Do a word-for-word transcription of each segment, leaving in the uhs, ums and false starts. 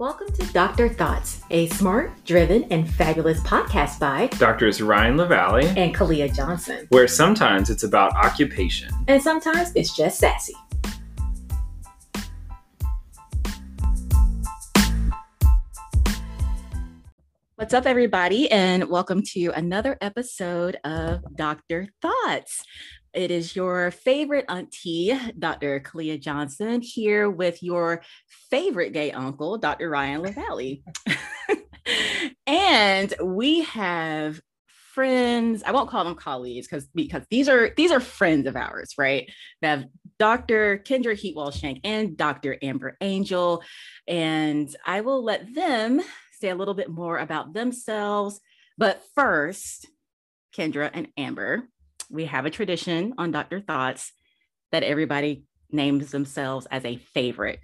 Welcome to Doctor Thoughts, a smart, driven, and fabulous podcast by Doctors Ryan LaVallee and Kalia Johnson, where sometimes it's about occupation and sometimes it's just sassy. What's up, everybody, and welcome to another episode of Doctor Thoughts. It is your favorite auntie, Doctor Kalia Johnson, here with your favorite gay uncle, Doctor Ryan LaVallee. And we have friends, I won't call them colleagues because because these are these are friends of ours, right? They have Doctor Kendra Heatwole Shank and Doctor Amber Angel. And I will let them say a little bit more about themselves. But first, Kendra and Amber, we have a tradition on Doctor Thoughts that everybody names themselves as a favorite.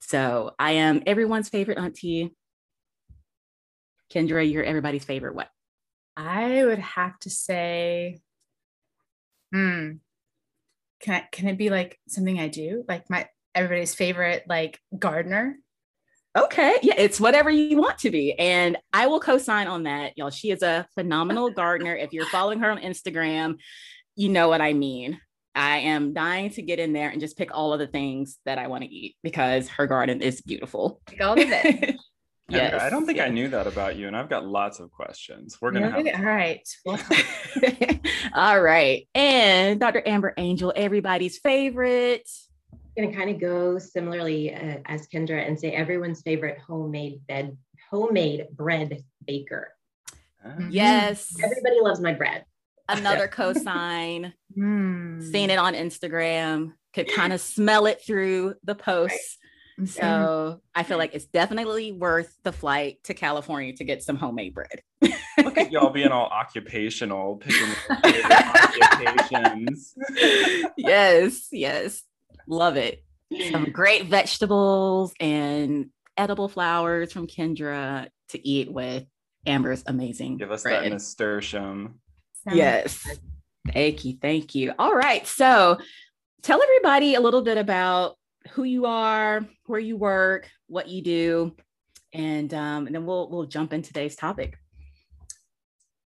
So I am everyone's favorite auntie. Kendra, you're everybody's favorite what? I would have to say, hmm, can I, can it be like something I do? Like my everybody's favorite, like gardener? Okay. Yeah. It's whatever you want to be. And I will co-sign on that. Y'all, she is a phenomenal gardener. If you're following her on Instagram, you know what I mean. I am dying to get in there and just pick all of the things that I want to eat because her garden is beautiful. Pick all of it. Yes. I don't think yes. I knew that about you. And I've got lots of questions. We're going to have. All right. All right. And Doctor Amber Angel, everybody's favorite. Going to kind of go similarly uh, as Kendra and say everyone's favorite homemade bed, homemade bread baker. Yes. Everybody loves my bread. Another cosign. Mm. Seen it on Instagram. Could kind of smell it through the posts. Right. So mm. I feel like it's definitely worth the flight to California to get some homemade bread. Look at y'all being all occupational, picking occupations. Yes, yes. Love it. Some great vegetables and edible flowers from Kendra to eat with Amber's amazing. Give us bread. That nasturtium. Yes. Thank you. Thank you. All right. So tell everybody a little bit about who you are, where you work, what you do, and, um, and then we'll, we'll jump into today's topic.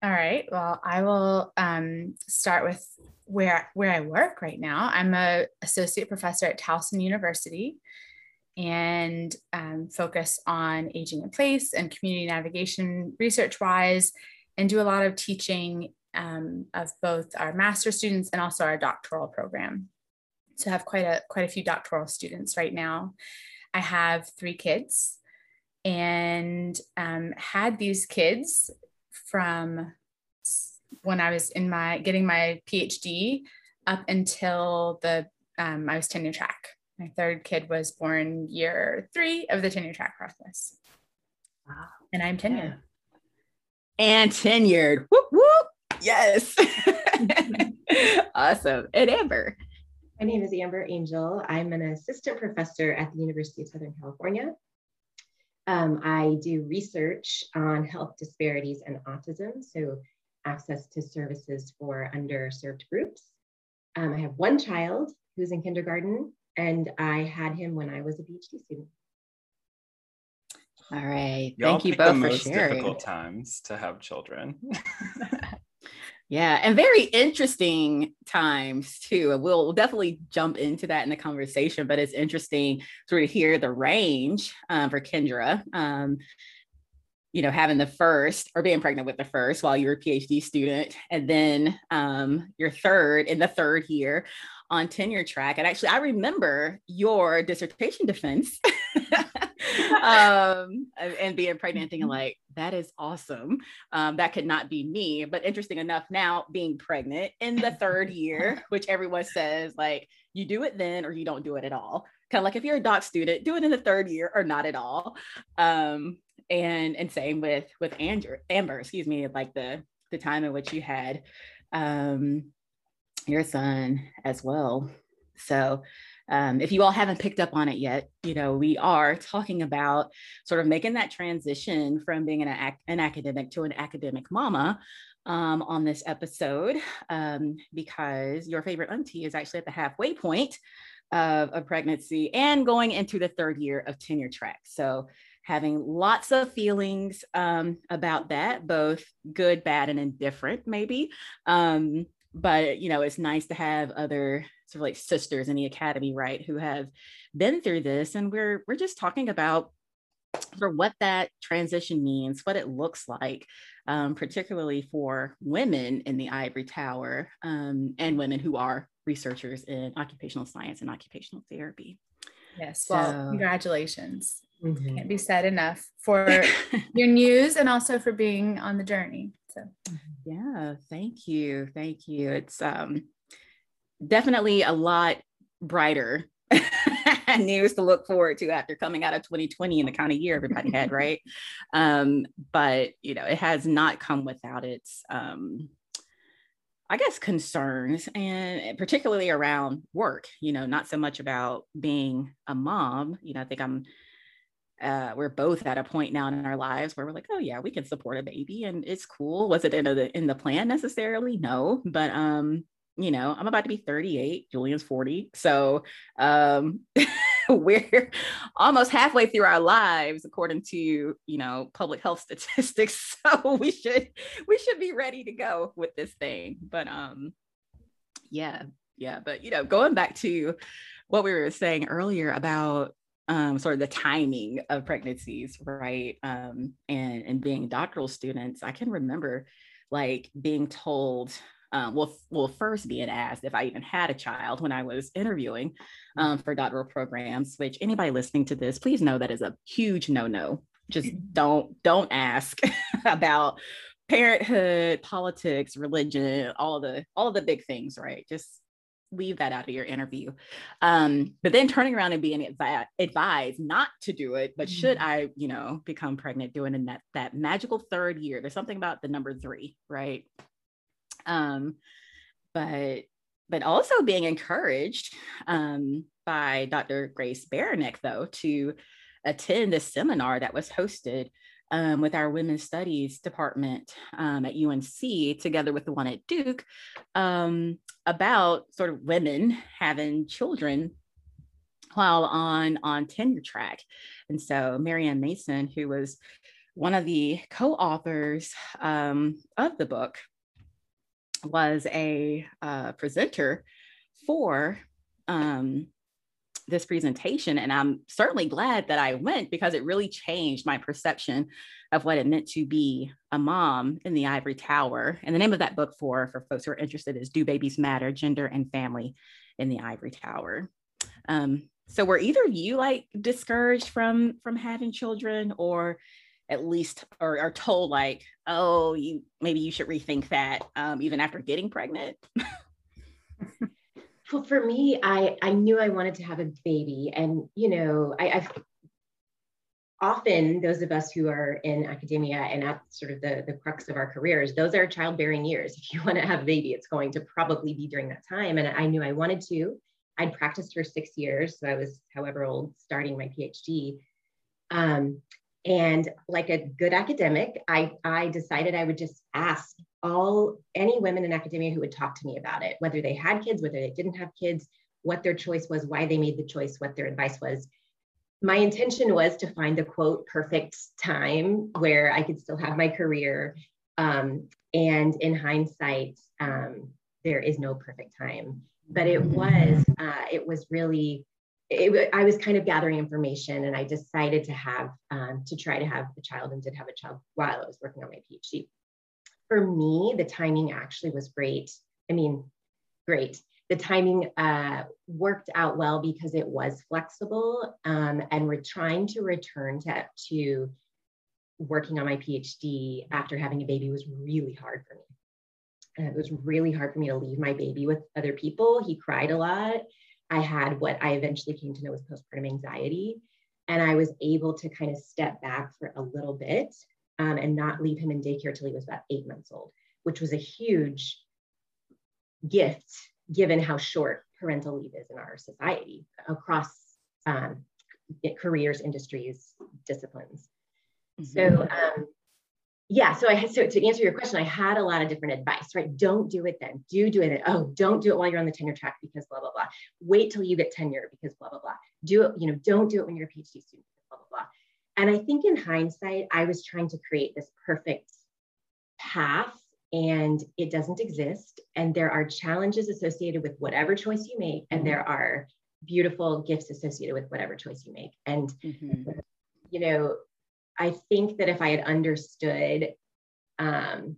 All right. Well, I will um, start with where where I work right now. I'm an associate professor at Towson University and um, focus on aging in place and community navigation research-wise, and do a lot of teaching um, of both our master's students and also our doctoral program. So I have quite a, quite a few doctoral students right now. I have three kids and um, had these kids from when I was in my getting my PhD up until the um, I was tenure track. My third kid was born year three of the tenure track process. Wow. And I'm tenured. And tenured. Whoop whoop. Yes. Awesome. And Amber. My name is Amber Angel. I'm an assistant professor at the University of Southern California. Um, I do research on health disparities and autism, so access to services for underserved groups. Um, I have one child who's in kindergarten, and I had him when I was a PhD student. All right, y'all thank you both for sharing. The most difficult times to have children. Yeah, and very interesting times too. We'll, we'll definitely jump into that in the conversation, but it's interesting sort of hear the range um, for Kendra. Um, you know, having the first or being pregnant with the first while you were a PhD student, and then um, your third in the third year on tenure track. And actually, I remember your dissertation defense um, and being pregnant and thinking like, that is awesome. Um, that could not be me, but interesting enough now being pregnant in the third year, which everyone says like, you do it then, or you don't do it at all. Kind of like if you're a doc student, do it in the third year or not at all. Um, and, and same with, with Andrew, Amber, excuse me, like the, the time in which you had um, your son as well. So um, if you all haven't picked up on it yet, you know, we are talking about sort of making that transition from being an, ac- an academic to an academic mama um, on this episode, um, because your favorite auntie is actually at the halfway point of a pregnancy and going into the third year of tenure track. So having lots of feelings um, about that, both good, bad, and indifferent, maybe. Um, but, you know, it's nice to have other sort of like sisters in the academy, right, who have been through this. And we're, we're just talking about for what that transition means, what it looks like, um, particularly for women in the Ivory Tower um, and women who are researchers in occupational science and occupational therapy. Yes, well, so, congratulations. Mm-hmm. Can't be said enough for your news and also for being on the journey. So, yeah, thank you. Thank you. It's um, definitely a lot brighter news to look forward to after coming out of twenty twenty and the kind of year everybody had, right? Um, but, you know, it has not come without its, um, I guess, concerns, and particularly around work, you know, not so much about being a mom. You know, I think I'm, uh, we're both at a point now in our lives where we're like, oh yeah, we can support a baby and it's cool. Was it in the, in the plan necessarily? No, but, um, you know, I'm about to be thirty-eight, Julian's forty. So um, we're almost halfway through our lives, according to, you know, public health statistics. So we should, we should be ready to go with this thing. But um, yeah, yeah. But, you know, going back to what we were saying earlier about um, sort of the timing of pregnancies, right? Um, and, and being doctoral students, I can remember like being told, Um, well, well, first being asked if I even had a child when I was interviewing um, for doctoral programs, which anybody listening to this, please know that is a huge no-no. Just don't, don't ask about parenthood, politics, religion, all the, all the big things, right? Just leave that out of your interview. Um, but then turning around and being advi- advised not to do it, but should I, you know, become pregnant during that, that magical third year, there's something about the number three, right? Um, but, but also being encouraged, um, by Doctor Grace Baranek, though, to attend a seminar that was hosted, um, with our women's studies department, um, at U N C together with the one at Duke, um, about sort of women having children while on, on tenure track. And so Marianne Mason, who was one of the co-authors, um, of the book, was a uh, presenter for um, this presentation. And I'm certainly glad that I went, because it really changed my perception of what it meant to be a mom in the Ivory Tower. And the name of that book for, for folks who are interested is Do Babies Matter: Gender and Family in the Ivory Tower. Um, so were either of you like discouraged from, from having children, or at least or are told like, oh, you maybe you should rethink that um, even after getting pregnant? Well, for me, I, I knew I wanted to have a baby. And, you know, I, I've often, those of us who are in academia and at sort of the, the crux of our careers, those are childbearing years. If you want to have a baby, it's going to probably be during that time. And I knew I wanted to. I'd practiced for six years. So I was however old starting my PhD. Um, And like a good academic, I, I decided I would just ask all any women in academia who would talk to me about it, whether they had kids, whether they didn't have kids, what their choice was, why they made the choice, what their advice was. My intention was to find the quote perfect time where I could still have my career. Um, and in hindsight, um, there is no perfect time, but it was, uh, it was really It, I was kind of gathering information, and I decided to have, um, to try to have a child, and did have a child while I was working on my PhD. For me, the timing actually was great. I mean, great. The timing uh, worked out well because it was flexible, um, and we're trying to return to, to working on my PhD after having a baby was really hard for me. And it was really hard for me to leave my baby with other people. He cried a lot. I had what I eventually came to know was postpartum anxiety, and I was able to kind of step back for a little bit um, and not leave him in daycare till he was about eight months old, which was a huge gift given how short parental leave is in our society across um, careers, industries, disciplines. Mm-hmm. So um, yeah, so I had, so to answer your question, I had a lot of different advice, right? Don't do it then. Do do it. Oh, don't do it while you're on the tenure track because blah, blah, blah. Wait till you get tenure because blah, blah, blah. Do it, you know, don't do it when you're a PhD student, blah, blah, blah. And I think in hindsight, I was trying to create this perfect path, and it doesn't exist. And there are challenges associated with whatever choice you make, and there are beautiful gifts associated with whatever choice you make. And, mm-hmm. you know, I think that if I had understood, um,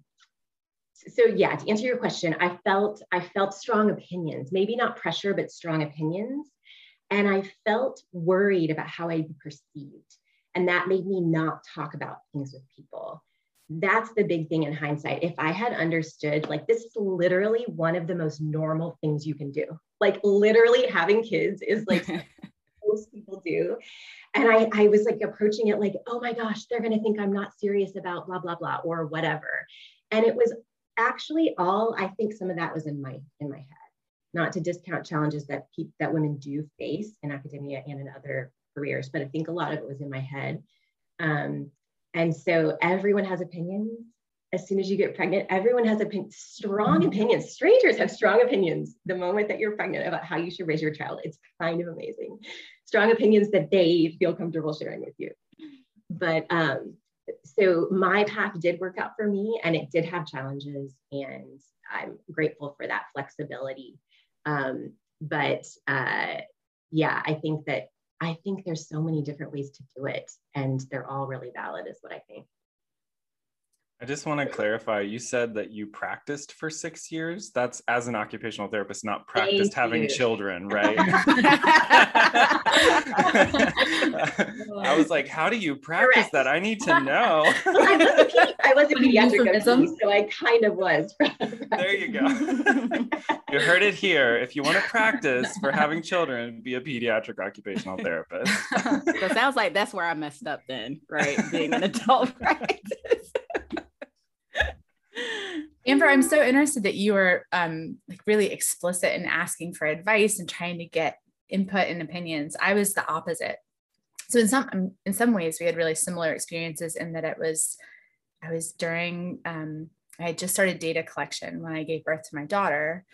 so yeah, to answer your question, I felt, I felt strong opinions, maybe not pressure, but strong opinions. And I felt worried about how I'd be perceived. And that made me not talk about things with people. That's the big thing in hindsight. If I had understood, like, this is literally one of the most normal things you can do. Like, literally having kids is like most people do. And I, I was like approaching it like, oh my gosh, they're going to think I'm not serious about blah, blah, blah, or whatever. And it was actually all, I think some of that was in my, in my head, not to discount challenges that people, that women do face in academia and in other careers, but I think a lot of it was in my head. Um, and so everyone has opinions. As soon as you get pregnant, everyone has opinion, strong opinions. Strangers have strong opinions the moment that you're pregnant about how you should raise your child. It's kind of amazing. Strong opinions that they feel comfortable sharing with you. But um, so my path did work out for me, and it did have challenges, and I'm grateful for that flexibility. Um, but uh, yeah, I think that I think there's so many different ways to do it, and they're all really valid is what I think. I just want to clarify, you said that you practiced for six years. That's as an occupational therapist, not practiced having children, right? I was like, how do you practice Correct. That? I need to know. Well, I was a pediatric O T, so I kind of was. There you go. You heard it here. If you want to practice for having children, be a pediatric occupational therapist. So it sounds like that's where I messed up then, right? Being an adult practice. Amber, I'm so interested that you are um, like really explicit in asking for advice and trying to get input and opinions. I was the opposite. So in some, in some ways we had really similar experiences in that it was, I was during, um, I had just started data collection when I gave birth to my daughter,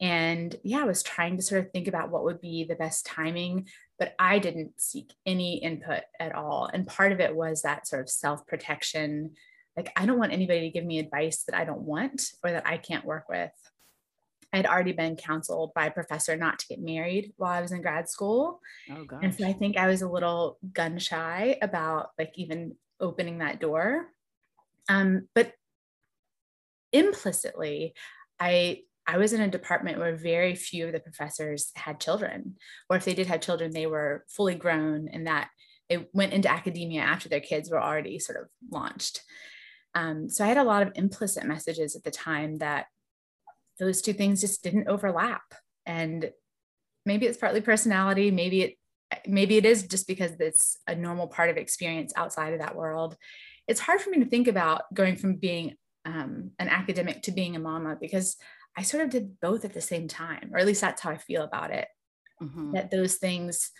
and yeah, I was trying to sort of think about what would be the best timing, but I didn't seek any input at all. And part of it was that sort of self-protection. Like, I don't want anybody to give me advice that I don't want or that I can't work with. I'd already been counseled by a professor not to get married while I was in grad school. Oh, gosh. And so I think I was a little gun shy about like even opening that door. Um, but implicitly, I, I was in a department where very few of the professors had children, or if they did have children, they were fully grown, and that they went into academia after their kids were already sort of launched. Um, so I had a lot of implicit messages at the time that those two things just didn't overlap. And maybe it's partly personality. Maybe it, maybe it is just because it's a normal part of experience outside of that world. It's hard for me to think about going from being um, an academic to being a mama, because I sort of did both at the same time, or at least that's how I feel about it. Mm-hmm. That those things,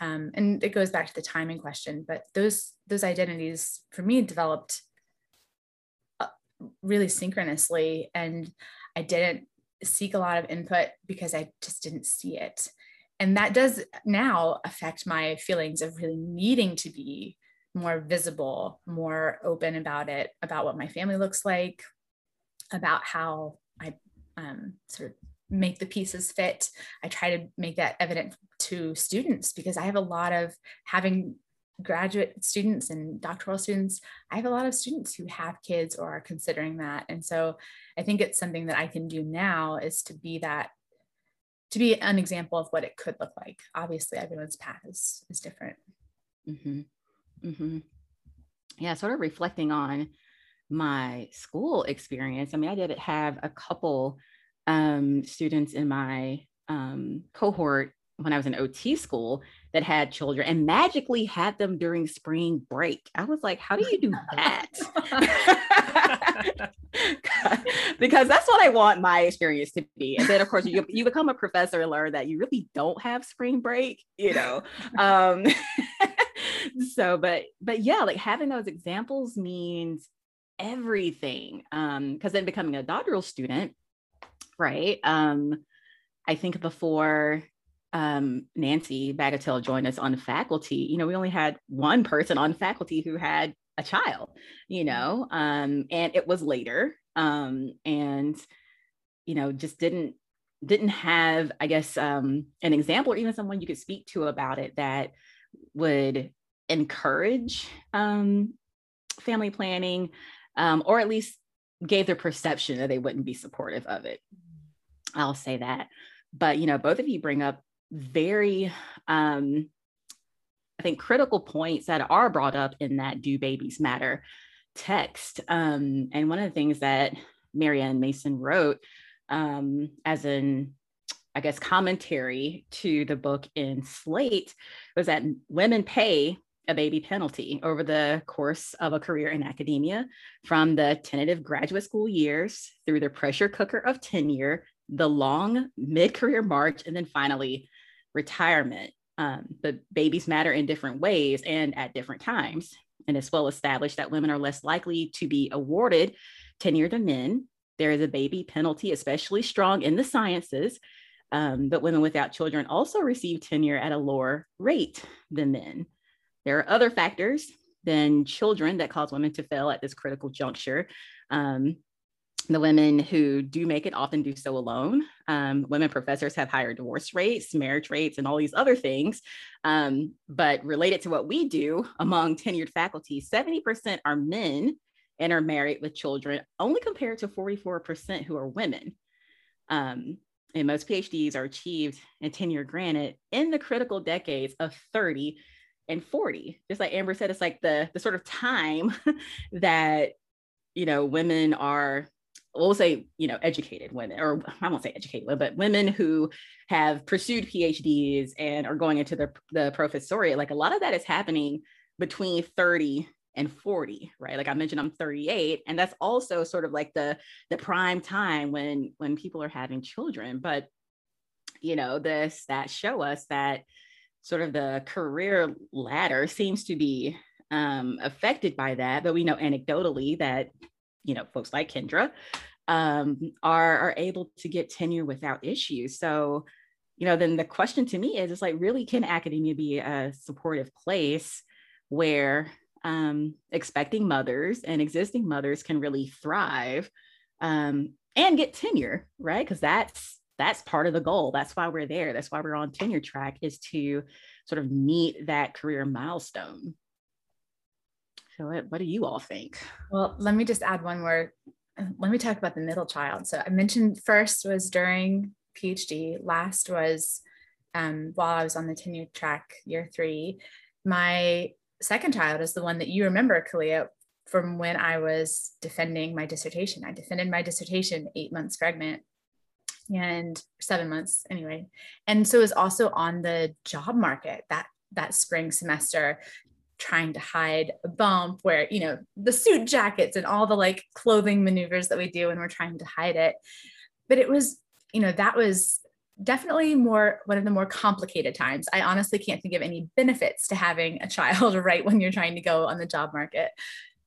um, and it goes back to the timing question, but those, those identities for me developed really synchronously, and I didn't seek a lot of input because I just didn't see it. And that does now affect my feelings of really needing to be more visible, more open about it, about what my family looks like, about how I um, sort of make the pieces fit. I try to make that evident to students, because I have a lot of, having graduate students and doctoral students, I have a lot of students who have kids or are considering that. And so I think it's something that I can do now, is to be that, to be an example of what it could look like. Obviously everyone's path is, is different. Mm-hmm. Mm-hmm. Yeah. Sort of reflecting on my school experience. I mean, I did have a couple um, students in my um, cohort when I was in O T school that had children and magically had them during spring break. I was like, how do you do that? Because that's what I want my experience to be. And then of course you, you become a professor and learn that you really don't have spring break, you know? Um, so, but, but yeah, like having those examples means everything. Um, cause then becoming a doctoral student, right. Um, I think before, um, Nancy Bagatelle joined us on faculty, you know, we only had one person on faculty who had a child, you know, um, and it was later, um, and, you know, just didn't, didn't have, I guess, um, an example or even someone you could speak to about it that would encourage um, family planning, um, or at least gave their perception that they wouldn't be supportive of it. I'll say that. But, you know, both of you bring up very, um, I think, critical points that are brought up in that Do Babies Matter text. Um, and one of the things that Marianne Mason wrote um, as an, I guess, commentary to the book in Slate was that women pay a baby penalty over the course of a career in academia, from the tentative graduate school years through the pressure cooker of tenure, the long mid-career march, and then finally retirement. Um, but babies matter in different ways and at different times. And it's well established that women are less likely to be awarded tenure than men. There is a baby penalty, especially strong in the sciences, um, but women without children also receive tenure at a lower rate than men. There are other factors than children that cause women to fail at this critical juncture. Um, The women who do make it often do so alone. Um, women professors have higher divorce rates, marriage rates, and all these other things. Um, but related to what we do among tenured faculty, seventy percent are men and are married with children, only compared to forty-four percent who are women. Um, and most PhDs are achieved and tenure granted in the critical decades of thirty and forty. Just like Amber said, it's like the, the sort of time that, you know, women are, we'll say, you know, educated women, or I won't say educated women, but women who have pursued PhDs and are going into the, the professoriate, like a lot of that is happening between thirty and forty, right? Like I mentioned, I'm thirty-eight, and that's also sort of like the, the prime time when, when people are having children. But, you know, the stats show us that sort of the career ladder seems to be um, affected by that. But we know anecdotally that, you know, folks like Kendra um, are, are able to get tenure without issues. So, you know, then the question to me is, it's like, really, can academia be a supportive place where um, expecting mothers and existing mothers can really thrive um, and get tenure, right? Because that's, that's part of the goal. That's why we're there. That's why we're on tenure track, is to sort of meet that career milestone. So what, what do you all think? Well, let me just add one more. Let me talk about the middle child. So I mentioned first was during PhD, last was um, while I was on the tenure track, year three. My second child is the one that you remember, Kalia, from when I was defending my dissertation. I defended my dissertation eight months pregnant, and seven months anyway. And so it was also on the job market that, that spring semester, trying to hide a bump, where, you know, the suit jackets and all the like clothing maneuvers that we do when we're trying to hide it. But it was, you know, that was definitely more one of the more complicated times. I honestly can't think of any benefits to having a child right when you're trying to go on the job market.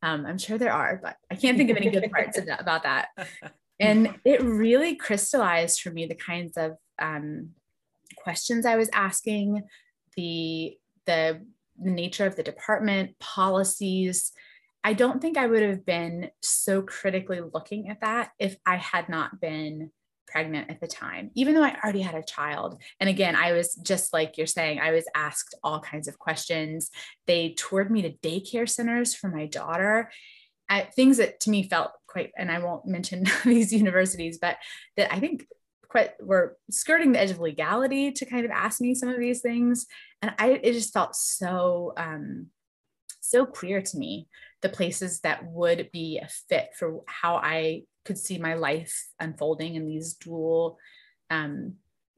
Um, I'm sure there are, but I can't think of any good parts about that. And it really crystallized for me the kinds of um, questions I was asking, the, the, the nature of the department, policies. I don't think I would have been so critically looking at that if I had not been pregnant at the time, even though I already had a child. And again, I was just like you're saying, I was asked all kinds of questions. They toured me to daycare centers for my daughter, uh, things that to me felt quite, and I won't mention these universities, but that I think quite were skirting the edge of legality to kind of ask me some of these things. And I, it just felt so, um, so clear to me, the places that would be a fit for how I could see my life unfolding in these dual um,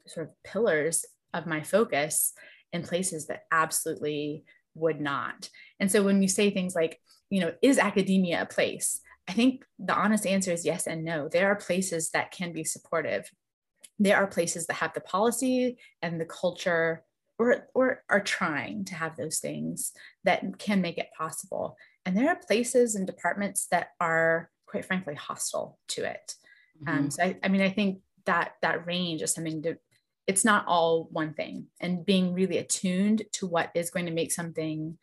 sort of pillars of my focus, and places that absolutely would not. And so when you say things like, you know, is academia a place? I think the honest answer is yes and no. There are places that can be supportive. There are places that have the policy and the culture, or, or are trying to have those things that can make it possible. And there are places and departments that are, quite frankly, hostile to it. Mm-hmm. Um, so, I, I mean, I think that that range is something that it's not all one thing, and being really attuned to what is going to make something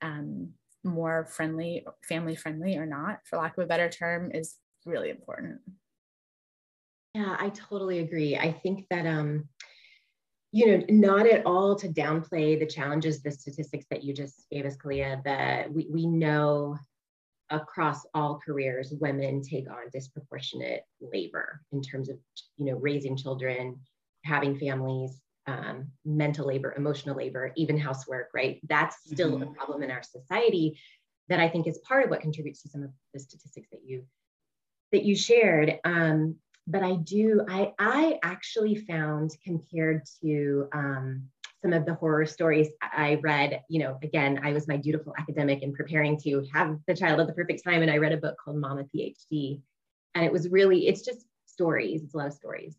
um, more friendly, family friendly or not, for lack of a better term, is really important. Yeah, I totally agree. I think that, um, you know, not at all to downplay the challenges, the statistics that you just gave us, Kalia, that we, we know across all careers, women take on disproportionate labor in terms of, you know, raising children, having families, um, mental labor, emotional labor, even housework, right? That's still mm-hmm. a problem in our society that I think is part of what contributes to some of the statistics that you that you shared. Um, but I do, I, I actually found, compared to um, some of the horror stories I read, you know, again, I was my dutiful academic in preparing to have the child at the perfect time. And I read a book called Mama PhD. And it was really, it's just stories. It's a lot of stories.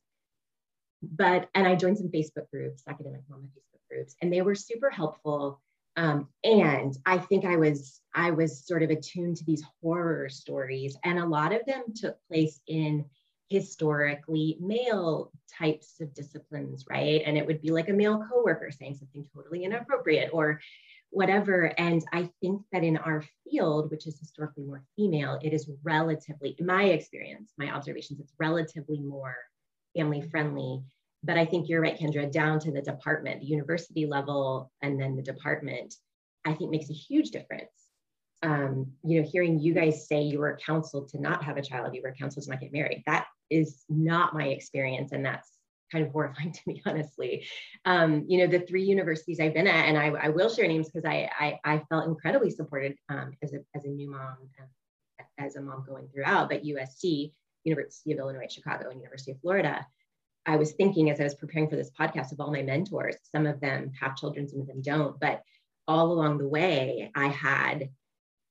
But, and I joined some Facebook groups, academic mama Facebook groups, and they were super helpful. Um, and I think I was, I was sort of attuned to these horror stories, and a lot of them took place in historically male types of disciplines, right? And it would be like a male coworker saying something totally inappropriate or whatever. And I think that in our field, which is historically more female, it is relatively, in my experience, my observations, it's relatively more family friendly. But I think you're right, Kendra, down to the department, the university level, and then the department, I think makes a huge difference. Um, you know, hearing you guys say you were counseled to not have a child, you were counseled to not get married, that is not my experience. And that's kind of horrifying to me, honestly. Um, you know, the three universities I've been at, and I, I will share names because I, I, I felt incredibly supported um, as, a, as a new mom, uh, as a mom going throughout, but U S C, University of Illinois Chicago, and University of Florida. I was thinking as I was preparing for this podcast of all my mentors, some of them have children, some of them don't, but all along the way, I had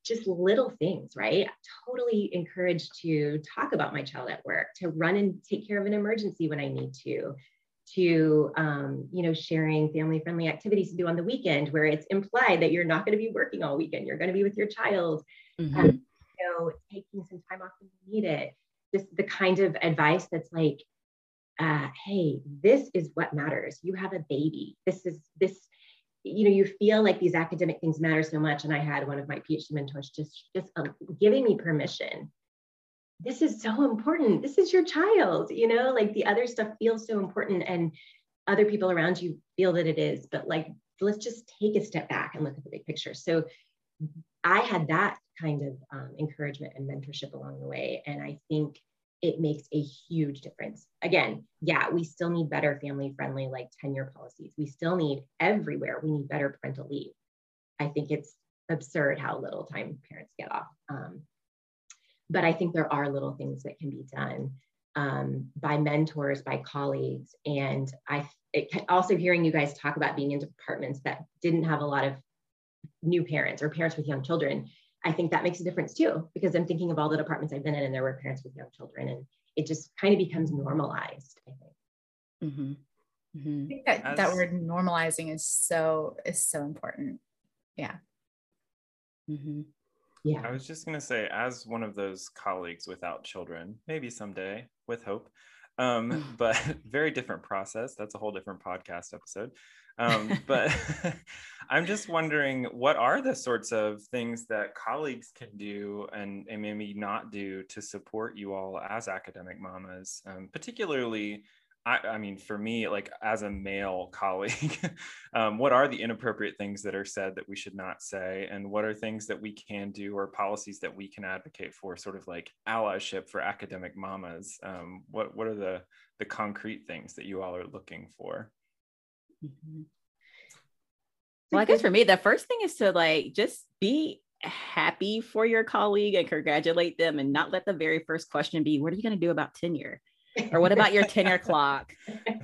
just little things, right? Totally encouraged to talk about my child at work, to run and take care of an emergency when I need to, to, um, you know, sharing family-friendly activities to do on the weekend where it's implied that you're not going to be working all weekend. You're going to be with your child, mm-hmm. um, you know, taking some time off when you need it. This the kind of advice that's like, uh, hey, this is what matters. You have a baby. This is this. You know, you feel like these academic things matter so much. And I had one of my PhD mentors just, just um, giving me permission. This is so important. This is your child, you know, like the other stuff feels so important and other people around you feel that it is, but like, let's just take a step back and look at the big picture. So I had that kind of um, encouragement and mentorship along the way. And I think it makes a huge difference. Again, yeah, we still need better family-friendly, like tenure policies. We still need everywhere. We need better parental leave. I think it's absurd how little time parents get off. Um, but I think there are little things that can be done um, by mentors, by colleagues. And I it, also hearing you guys talk about being in departments that didn't have a lot of new parents or parents with young children, I think that makes a difference too, because I'm thinking of all the departments I've been in and there were parents with young children, and it just kind of becomes normalized, I think. Mm-hmm. Mm-hmm. I think that, As, that word normalizing is so, is so important. Yeah. Mm-hmm. Yeah. I was just going to say, as one of those colleagues without children, maybe someday with hope, um, but very different process. That's a whole different podcast episode. Um, but I'm just wondering, what are the sorts of things that colleagues can do and, and maybe not do to support you all as academic mamas? Um, particularly, I, I mean, for me, like as a male colleague, um, what are the inappropriate things that are said that we should not say? And what are things that we can do or policies that we can advocate for, sort of like allyship for academic mamas? Um, what, what are the, the concrete things that you all are looking for? Mm-hmm. Well, I guess for me, the first thing is to like just be happy for your colleague and congratulate them, and not let the very first question be, what are you going to do about tenure? Or what about your tenure clock?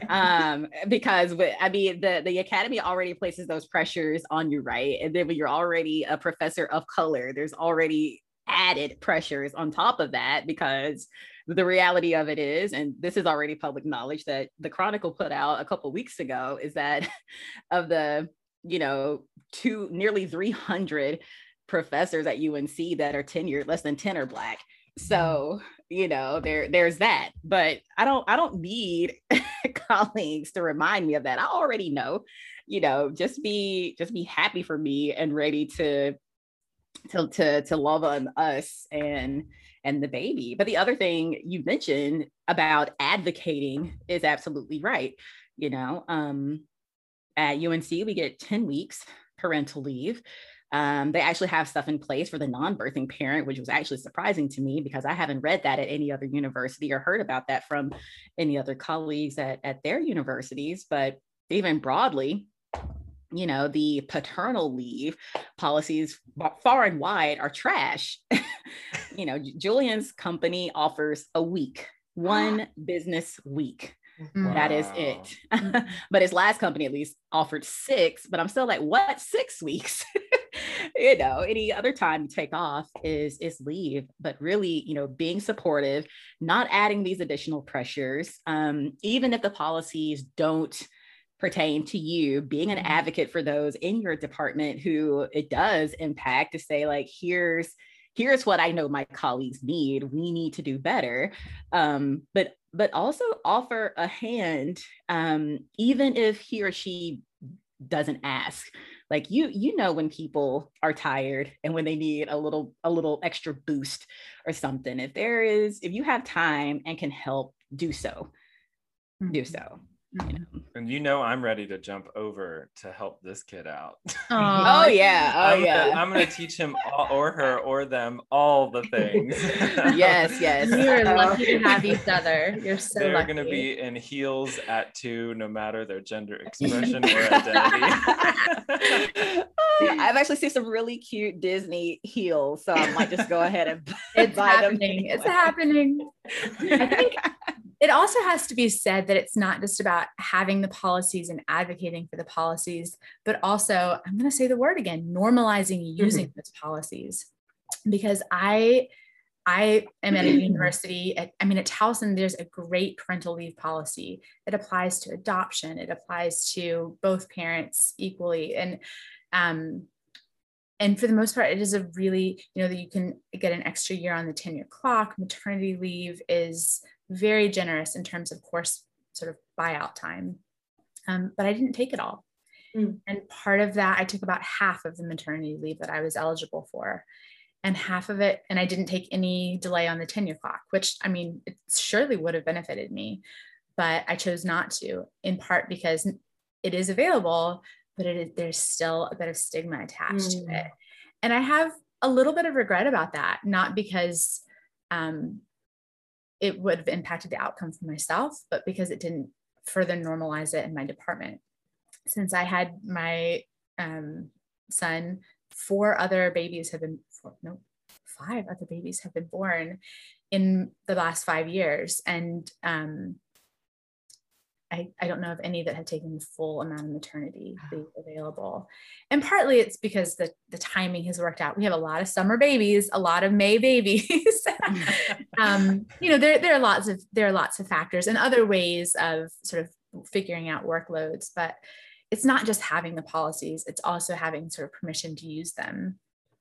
Um, because I mean, the, the academy already places those pressures on you, right? And then when you're already a professor of color, there's already added pressures on top of that, because the reality of it is, and this is already public knowledge that the Chronicle put out a couple of weeks ago, is that of the, you know, two, nearly three hundred professors at U N C that are tenured, less than ten are Black. So you know, there, there's that, but I don't, I don't need colleagues to remind me of that. I already know, you know, just be, just be happy for me and ready to, to, to, to love on us and, and the baby. But the other thing you mentioned about advocating is absolutely right. You know, um, at U N C, we get ten weeks parental leave. Um, they actually have stuff in place for the non-birthing parent, which was actually surprising to me because I haven't read that at any other university or heard about that from any other colleagues at, at their universities. But even broadly, you know, the paternal leave policies far and wide are trash. You know, Julian's company offers a week, one business week. Wow. That is it. But his last company at least offered six, but I'm still like, what, six weeks? You know, any other time you take off is, is leave, but really, you know, being supportive, not adding these additional pressures, um, even if the policies don't pertain to you, being an advocate for those in your department who it does impact to say like, here's, here's what I know my colleagues need. We need to do better. Um, but but also offer a hand, um, even if he or she doesn't ask. Like you, you know, when people are tired and when they need a little, a little extra boost or something, if there is, if you have time and can help, do so, do so. You know. And you know, I'm ready to jump over to help this kid out. Oh yeah. Oh I'm yeah. Gonna, I'm going to teach him all, or her or them all the things. Yes. Yes. You're lucky to have each other. You're so They're lucky. They're going to be in heels at two, no matter their gender expression or identity. I've actually seen some really cute Disney heels. So I might just go ahead and it's buy happening. Them. It's happening. I think it also has to be said that it's not just about having the policies and advocating for the policies, but also, I'm going to say the word again, normalizing using mm-hmm. those policies. Because I, I am at a university, at, I mean, at Towson, there's a great parental leave policy. It applies to adoption. It applies to both parents equally. And, um, and for the most part, it is a really, you know, that you can get an extra year on the ten year clock. Maternity leave is very generous in terms of course, sort of buyout time. Um, but I didn't take it all. Mm. And part of that, I took about half of the maternity leave that I was eligible for and half of it. And I didn't take any delay on the ten year clock, which I mean, it surely would have benefited me, but I chose not to in part because it is available, but it is, there's still a bit of stigma attached mm. to it. And I have a little bit of regret about that, not because, um, it would have impacted the outcome for myself, but because it didn't further normalize it in my department. Since I had my um, son, four other babies have been, four, no, five other babies have been born in the last five years. And um, I, I don't know of any that have taken the full amount of maternity leave available. And partly it's because the, the timing has worked out. We have a lot of summer babies, a lot of May babies. um, you know, there, there are lots of, there are lots of factors and other ways of sort of figuring out workloads, but it's not just having the policies. It's also having sort of permission to use them.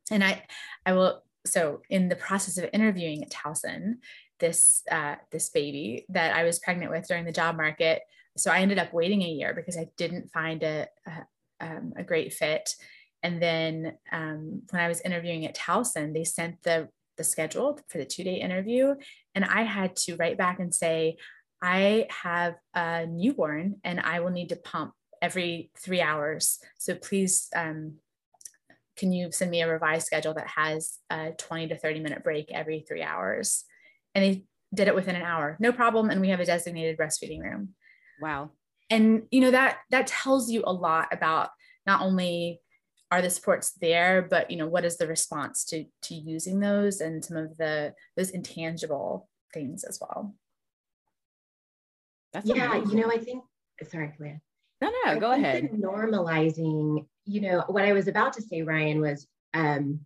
And I, I will, so in the process of interviewing at Towson, this, uh, this baby that I was pregnant with during the job market. So I ended up waiting a year because I didn't find a, a, um, a great fit. And then, um, when I was interviewing at Towson, they sent the, the schedule for the two day interview. And I had to write back and say, I have a newborn and I will need to pump every three hours. So please, um, can you send me a revised schedule that has a twenty to thirty minute break every three hours? And they did it within an hour, no problem. And we have a designated breastfeeding room. Wow. And you know, that, that tells you a lot about not only are the supports there, but you know, what is the response to, to using those and some of the, those intangible things as well. That's yeah. Amazing. You know, I think, sorry, Kalia. No, no, I go ahead. Normalizing, you know, what I was about to say, Ryan, was, um,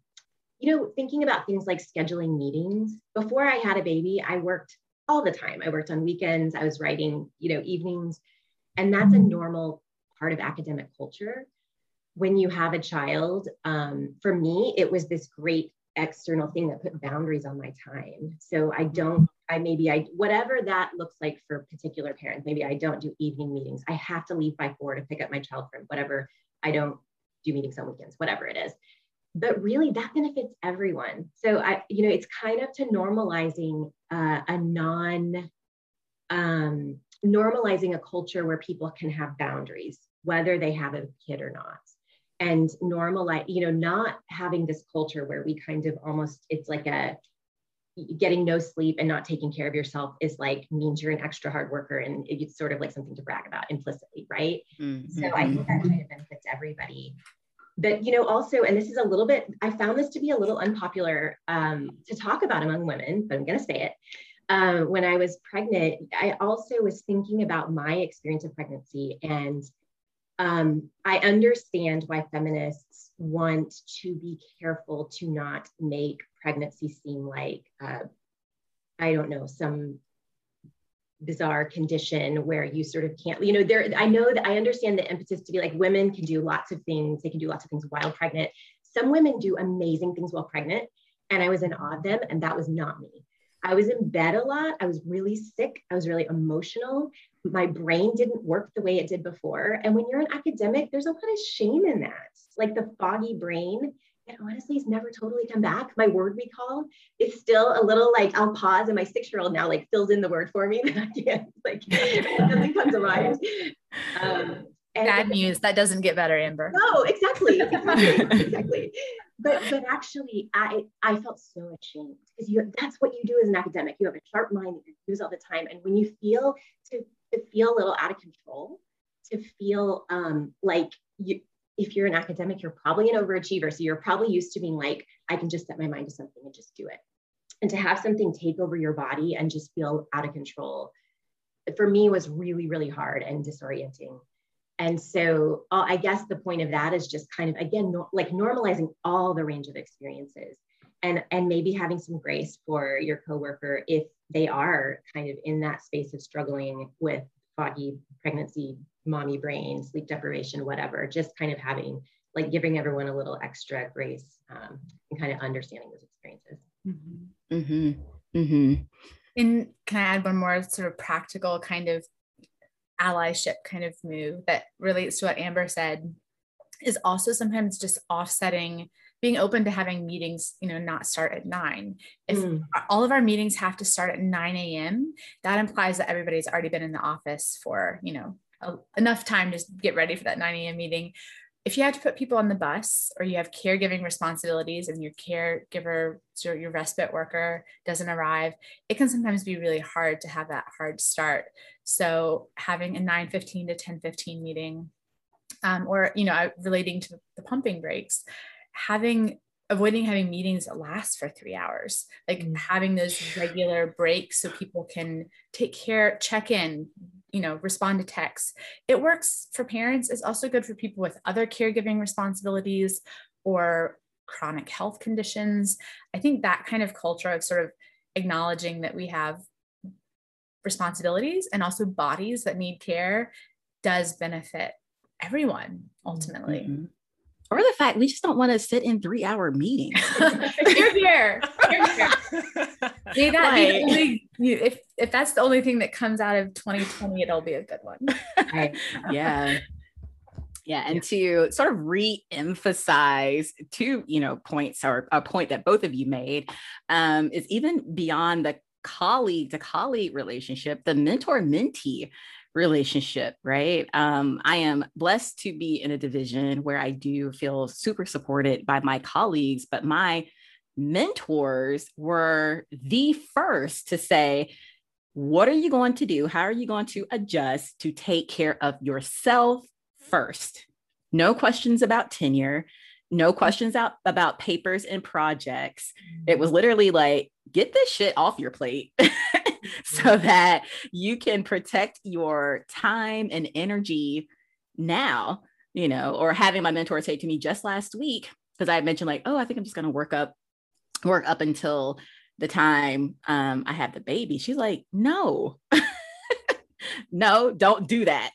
you know, thinking about things like scheduling meetings. Before I had a baby, I worked all the time. I worked on weekends. I was writing, you know, evenings. And that's a normal part of academic culture. When you have a child, um, for me, it was this great external thing that put boundaries on my time. So I don't, I maybe I, whatever that looks like for particular parents, maybe I don't do evening meetings. I have to leave by four to pick up my child from whatever. I don't do meetings on weekends, whatever it is. But really that benefits everyone. So I, you know, it's kind of to normalizing uh, a non, um, normalizing a culture where people can have boundaries, whether they have a kid or not. And normalize, you know, not having this culture where we kind of almost, it's like a getting no sleep and not taking care of yourself is like, means you're an extra hard worker. And it's sort of like something to brag about implicitly, right? Mm-hmm. So I think that kind of benefits everybody. But, you know, also, and this is a little bit, I found this to be a little unpopular um, to talk about among women, but I'm going to say it. Um, when I was pregnant, I also was thinking about my experience of pregnancy. And um, I understand why feminists want to be careful to not make pregnancy seem like, uh, I don't know, some bizarre condition where you sort of can't, you know, there, I know that I understand the impetus to be like, women can do lots of things. They can do lots of things while pregnant. Some women do amazing things while pregnant, and I was in awe of them. And that was not me. I was in bed a lot. I was really sick. I was really emotional. My brain didn't work the way it did before. And when you're an academic, there's a lot of shame in that. Like the foggy brain, it honestly has never totally come back. My word recall is still a little like, I'll pause and my six-year-old now like fills in the word for me that I can't, like nothing comes to mind. Um, and Bad news, that doesn't get better, Amber. No, exactly, exactly, exactly. But, but actually I, I felt so ashamed because you, that's what you do as an academic. You have a sharp mind that you use all the time. And when you feel, to, to feel a little out of control, to feel um, like you, if you're an academic, you're probably an overachiever. So you're probably used to being like, I can just set my mind to something and just do it. And to have something take over your body and just feel out of control, for me was really, really hard and disorienting. And so uh, I guess the point of that is just kind of, again, no, like normalizing all the range of experiences and, and maybe having some grace for your coworker if they are kind of in that space of struggling with foggy pregnancy, mommy brain, sleep deprivation, whatever, just kind of having, like giving everyone a little extra grace um, and kind of understanding those experiences. Mm-hmm. Mm-hmm. Mm-hmm. And can I add one more sort of practical kind of allyship kind of move that relates to what Amber said, is also sometimes just offsetting, being open to having meetings, you know, not start at nine. If mm. all of our meetings have to start at nine a m, that implies that everybody's already been in the office for, you know, a, enough time to get ready for that nine a m meeting. If you have to put people on the bus, or you have caregiving responsibilities and your caregiver, so your respite worker doesn't arrive, it can sometimes be really hard to have that hard start. So having a nine fifteen to ten fifteen meeting, um, or, you know, relating to the pumping breaks, having, avoiding having meetings that last for three hours, like mm-hmm. having those regular breaks so people can take care, check in, you know, respond to texts. It works for parents. It's also good for people with other caregiving responsibilities or chronic health conditions. I think that kind of culture of sort of acknowledging that we have responsibilities and also bodies that need care does benefit everyone ultimately. Mm-hmm. Or the fact we just don't want to sit in three-hour meetings. You're here. You're here. May that like, be only, if, if that's the only thing that comes out of twenty twenty, it'll be a good one. Right. Yeah. Yeah. And to sort of re-emphasize two, you know, points, or a point that both of you made, um, is even beyond the colleague to colleague relationship, the mentor-mentee relationship, right? Um, I am blessed to be in a division where I do feel super supported by my colleagues, but my mentors were the first to say, what are you going to do? How are you going to adjust to take care of yourself first? No questions about tenure, no questions out about papers and projects. It was literally like, get this shit off your plate. So that you can protect your time and energy now, you know, or having my mentor say to me just last week, because I had mentioned like, oh, I think I'm just going to work up, work up until the time um, I have the baby. She's like, no, No, don't do that.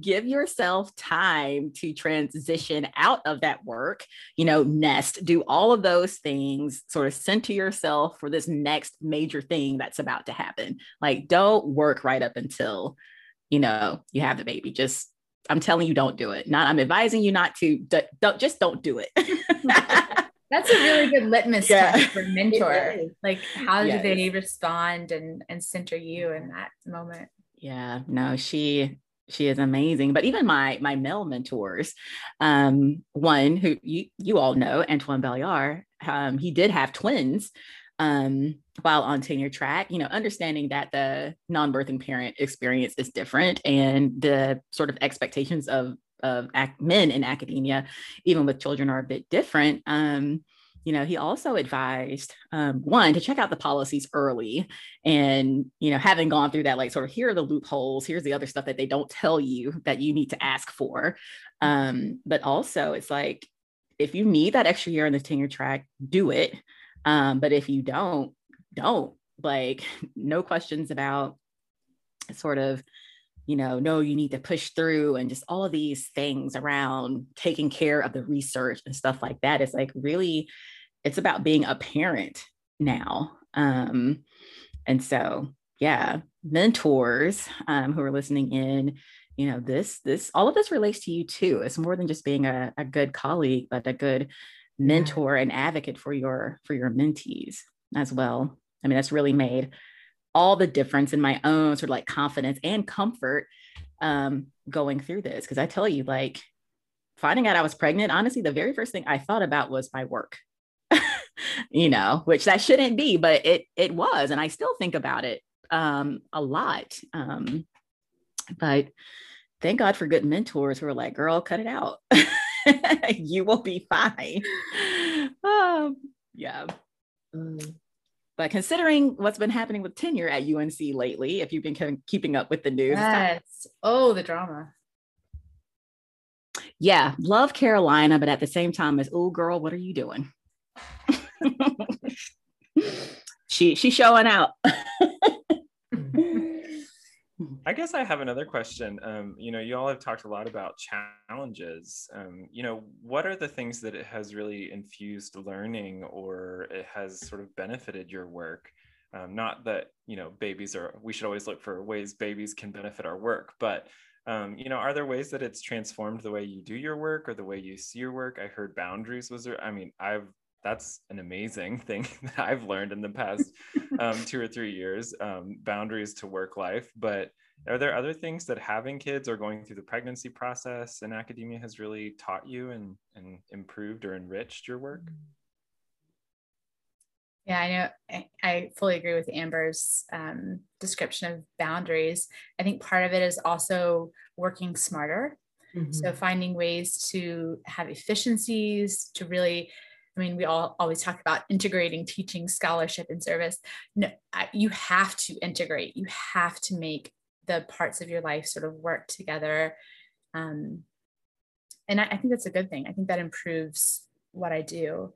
Give yourself time to transition out of that work, you know, nest, do all of those things, sort of center yourself for this next major thing that's about to happen. Like, don't work right up until, you know, you have the baby. Just, I'm telling you, don't do it. Not, I'm advising you not to, d- don't, just don't do it. That's a really good litmus yeah. test for a mentor. Like, how yes. do they respond and, and center you in that moment? Yeah, no, she, she is amazing. But even my, my male mentors, um, one who you, you all know, Antoine Ballard, um, he did have twins, um, while on tenure track, you know, understanding that the non-birthing parent experience is different, and the sort of expectations of of ac- men in academia, even with children, are a bit different. Um, you know, he also advised, um, one, to check out the policies early, and, you know, having gone through that, like, sort of, here are the loopholes, here's the other stuff that they don't tell you that you need to ask for. Um, but also it's like, if you need that extra year on the tenure track, do it. Um, but if you don't, don't. Like, no questions about sort of, you know, no, you need to push through, and just all of these things around taking care of the research and stuff like that. It's like, really, it's about being a parent now. Um, and so, yeah, mentors um, who are listening in, you know, this, this, all of this relates to you too. It's more than just being a, a good colleague, but a good mentor and advocate for your, for your mentees as well. I mean, that's really made all the difference in my own sort of like confidence and comfort um, going through this. Cause I tell you, like, finding out I was pregnant, honestly, the very first thing I thought about was my work, you know, which that shouldn't be, but it, it was. And I still think about it um, a lot. Um, but thank God for good mentors who are like, girl, cut it out. You will be fine. Um, yeah. Mm. But considering what's been happening with tenure at U N C lately, if you've been keeping up with the news. Yes. Oh, the drama. Yeah. Love Carolina, but at the same time as, oh, girl, what are you doing? she She's showing out. I guess I have another question. Um, you know, you all have talked a lot about challenges. Um, you know, what are the things that it has really infused learning, or it has sort of benefited your work? Um, not that, you know, babies are, we should always look for ways babies can benefit our work, but, um, you know, are there ways that it's transformed the way you do your work or the way you see your work? I heard boundaries was there. I mean, I've that's an amazing thing that I've learned in the past um, two or three years, um, boundaries to work life. But are there other things that having kids or going through the pregnancy process in academia has really taught you and, and improved or enriched your work? Yeah, I know. I fully agree with Amber's um, description of boundaries. I think part of it is also working smarter. Mm-hmm. So finding ways to have efficiencies, to really, I mean, we all always talk about integrating teaching, scholarship, and service. No, you have to integrate. You have to make the parts of your life sort of work together. Um, and I, I think that's a good thing. I think that improves what I do.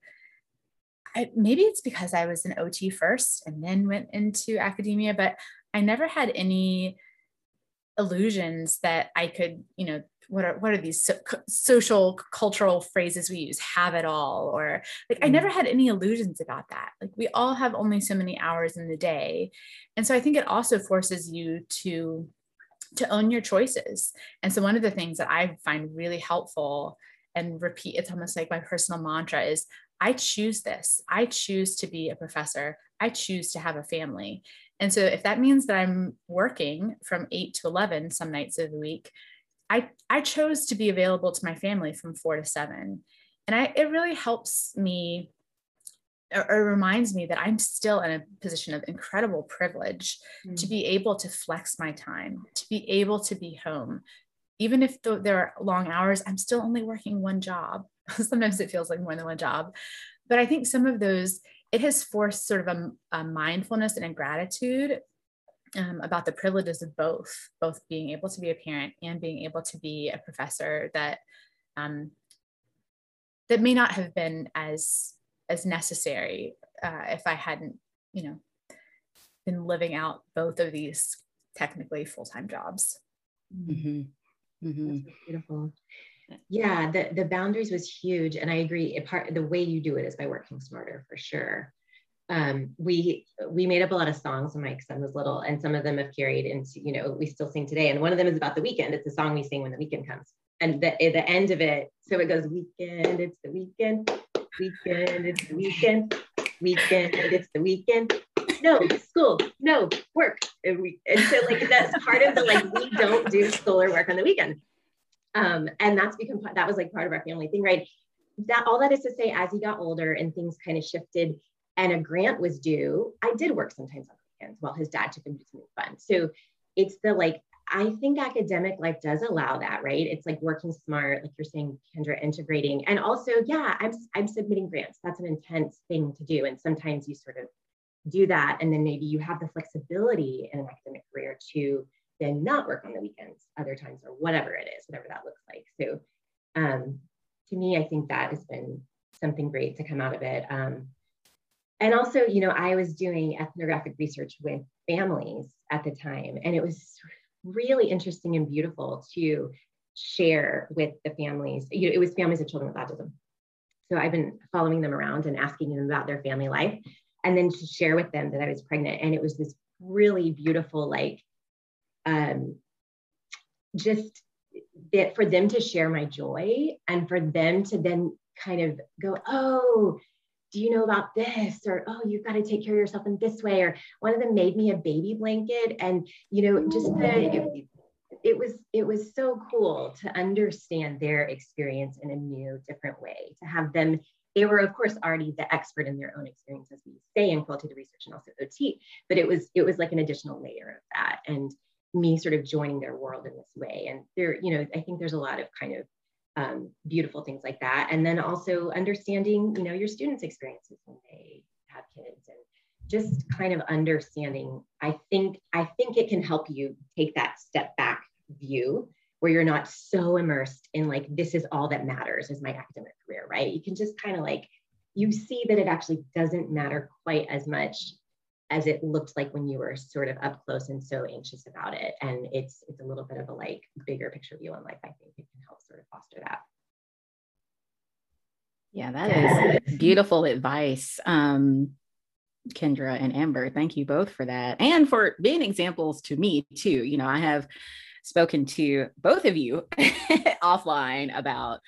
I, maybe it's because I was an O T first and then went into academia, but I never had any illusions that I could, you know, what are, what are these so, social cultural phrases we use, have it all, or like, I never had any illusions about that. Like, we all have only so many hours in the day. And so I think it also forces you to, to own your choices. And so one of the things that I find really helpful and repeat, it's almost like my personal mantra is, I choose this. I choose to be a professor. I choose to have a family. And so if that means that I'm working from eight to eleven some nights of the week, I, I chose to be available to my family from four to seven. And I, it really helps me, or, or reminds me that I'm still in a position of incredible privilege mm-hmm. to be able to flex my time, to be able to be home. Even if th- there are long hours, I'm still only working one job. Sometimes it feels like more than one job. But I think some of those, it has forced sort of a, a mindfulness and a gratitude Um, about the privileges of both, both being able to be a parent and being able to be a professor, that um, that may not have been as as necessary uh, if I hadn't, you know, been living out both of these technically full-time jobs. Mm-hmm. Mm-hmm. That's beautiful. Yeah, the, the boundaries was huge. And I agree, it part, the way you do it is by working smarter, for sure. Um, we we made up a lot of songs when my son was little, and some of them have carried into, you know, we still sing today. And one of them is about the weekend. It's a song we sing when the weekend comes. And the, the end of it, so it goes, weekend, it's the weekend, weekend, it's the weekend, weekend, it's the weekend. No, school, no, work. And, we, and so like, that's part of the, like, we don't do school or work on the weekend. Um, and that's become, that was like part of our family thing, right? That all that is to say, as he got older and things kind of shifted and a grant was due, I did work sometimes on weekends while his dad took him to something fun. So it's the, like, I think academic life does allow that, right? It's like working smart, like you're saying, Kendra, integrating. And also, yeah, I'm, I'm submitting grants. That's an intense thing to do. And sometimes you sort of do that. And then maybe you have the flexibility in an academic career to then not work on the weekends other times, or whatever it is, whatever that looks like. So um, to me, I think that has been something great to come out of it. Um, And also, you know, I was doing ethnographic research with families at the time, and it was really interesting and beautiful to share with the families. You know, it was families of children with autism. So I've been following them around and asking them about their family life, and then to share with them that I was pregnant. And it was this really beautiful, like, um, just that for them to share my joy and for them to then kind of go, oh, do you know about this? Or, oh, you've got to take care of yourself in this way. Or one of them made me a baby blanket. And, you know, just the, it, it was, it was so cool to understand their experience in a new, different way, to have them, they were of course already the expert in their own experience, as we say in qualitative research and also O T, but it was, it was like an additional layer of that, and me sort of joining their world in this way. And there, you know, I think there's a lot of kind of Um, beautiful things like that. And then also understanding, you know, your students' experiences when they have kids, and just kind of understanding, I think, I think it can help you take that step back view where you're not so immersed in, like, this is all that matters is my academic career, right? You can just kind of, like, you see that it actually doesn't matter quite as much as it looked like when you were sort of up close and so anxious about it. And it's, it's a little bit of a, like, bigger picture view on life. I think it can help sort of foster that. Yeah, that yeah. is beautiful advice. Um, Kendra and Amber, thank you both for that. And for being examples to me too. You know, I have spoken to both of you offline about,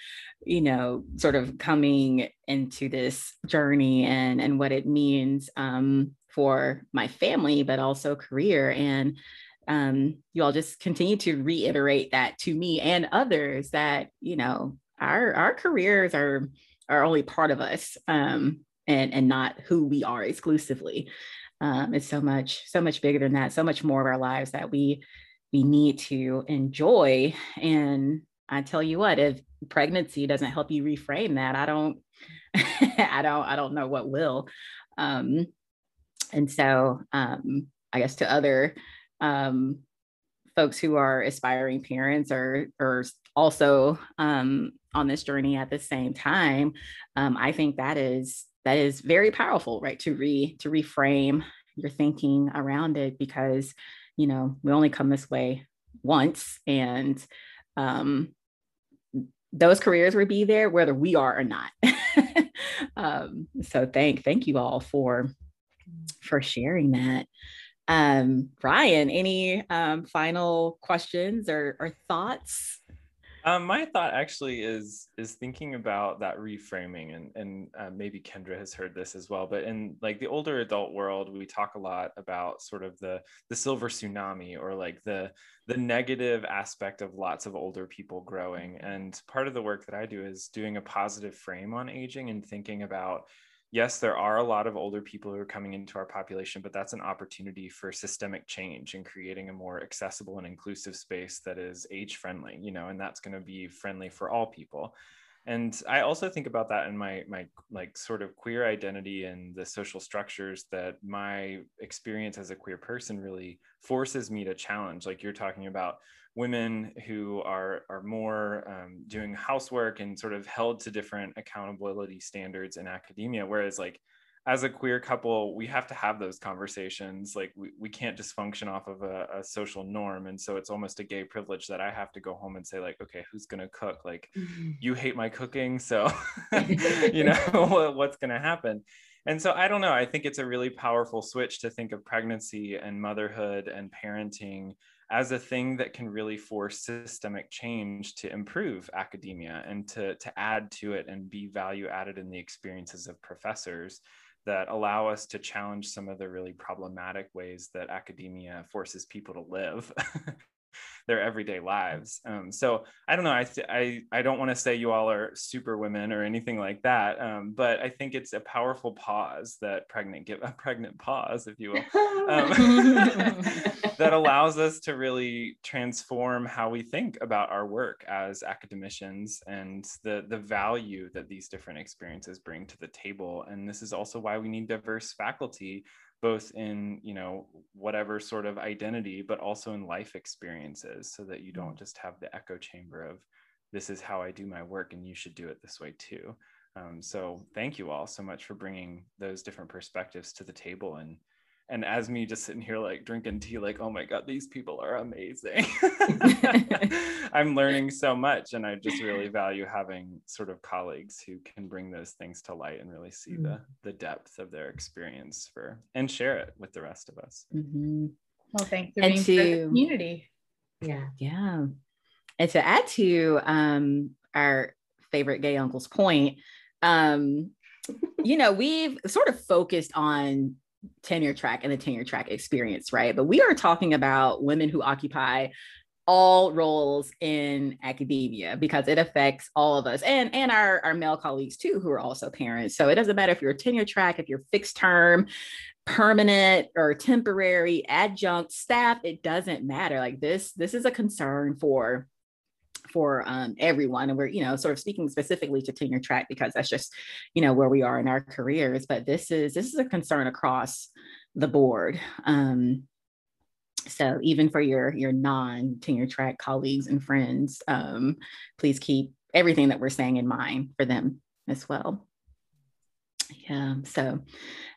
you know, sort of coming into this journey and, and what it means um, for my family, but also career. And um, you all just continue to reiterate that to me and others that, you know, our, our careers are, are only part of us um, and, and not who we are exclusively. Um, it's so much, so much bigger than that, so much more of our lives that we, we need to enjoy. And I tell you what, if pregnancy doesn't help you reframe that, I don't, I don't, I don't know what will. Um, And so um, I guess to other um, folks who are aspiring parents or, or also um, on this journey at the same time, um, I think that is that is very powerful, right? To re to reframe your thinking around it, because, you know, we only come this way once, and um, those careers will be there whether we are or not. um, so thank thank you all for. for sharing that. Um, Ryan, any um, final questions or, or thoughts? Um, my thought actually is is thinking about that reframing, and, and uh, maybe Kendra has heard this as well, but in, like, the older adult world, we talk a lot about sort of the the silver tsunami, or like the the negative aspect of lots of older people growing. And part of the work that I do is doing a positive frame on aging and thinking about, yes, there are a lot of older people who are coming into our population, but that's an opportunity for systemic change and creating a more accessible and inclusive space that is age friendly, you know, and that's going to be friendly for all people. And I also think about that in my, my like sort of queer identity and the social structures that my experience as a queer person really forces me to challenge. Like you're talking about women who are, are more um, doing housework and sort of held to different accountability standards in academia. Whereas like, as a queer couple, we have to have those conversations. Like we, we can't just function off of a, a social norm. And so it's almost a gay privilege that I have to go home and say like, okay, who's going to cook? Like mm-hmm. you hate my cooking. So, you know, what's going to happen? And so I don't know, I think it's a really powerful switch to think of pregnancy and motherhood and parenting as a thing that can really force systemic change to improve academia and to, to add to it and be value added in the experiences of professors that allow us to challenge some of the really problematic ways that academia forces people to live their everyday lives. Um, so I don't know, I, th- I, I don't want to say you all are super women or anything like that, um, but I think it's a powerful pause that pregnant, give a pregnant pause, if you will, um, that allows us to really transform how we think about our work as academicians and the, the value that these different experiences bring to the table. And this is also why we need diverse faculty, both in, you know, whatever sort of identity, but also in life experiences, so that you don't just have the echo chamber of, this is how I do my work and you should do it this way too. Um, so thank you all so much for bringing those different perspectives to the table. And and as me just sitting here like drinking tea, like, oh my God, these people are amazing. I'm learning so much, and I just really value having sort of colleagues who can bring those things to light and really see mm-hmm. the, the depth of their experience for and share it with the rest of us. Mm-hmm. Well, thanks for and being to, for the community. Yeah. Yeah. And to add to um, our favorite gay uncle's point, um, you know, we've sort of focused on tenure track and the tenure track experience, right? But we are talking about women who occupy all roles in academia, because it affects all of us and, and our, our male colleagues too, who are also parents. So it doesn't matter if you're a tenure track, if you're fixed term, permanent or temporary, adjunct staff, it doesn't matter. Like this, this is a concern for for um, everyone. And we're, you know, sort of speaking specifically to tenure track because that's just, you know, where we are in our careers, but this is, this is a concern across the board. Um, so even for your, your non tenure track colleagues and friends, um, please keep everything that we're saying in mind for them as well. Yeah. So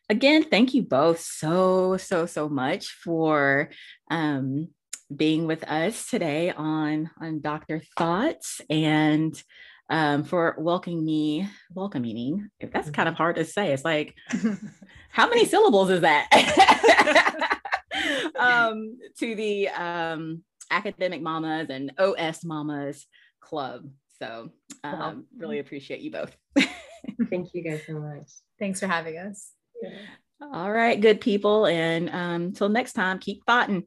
again, thank you both so, so, so much for, um, being with us today on, on Doctor Thoughts, and um, for welcoming me, welcoming, that's kind of hard to say. It's like, how many syllables is that? um, to the um, Academic Mamas and O S Mamas Club. So um, wow. Really appreciate you both. Thank you guys so much. Thanks for having us. Yeah. All right, good people. And um, till next time, keep thoughtin'.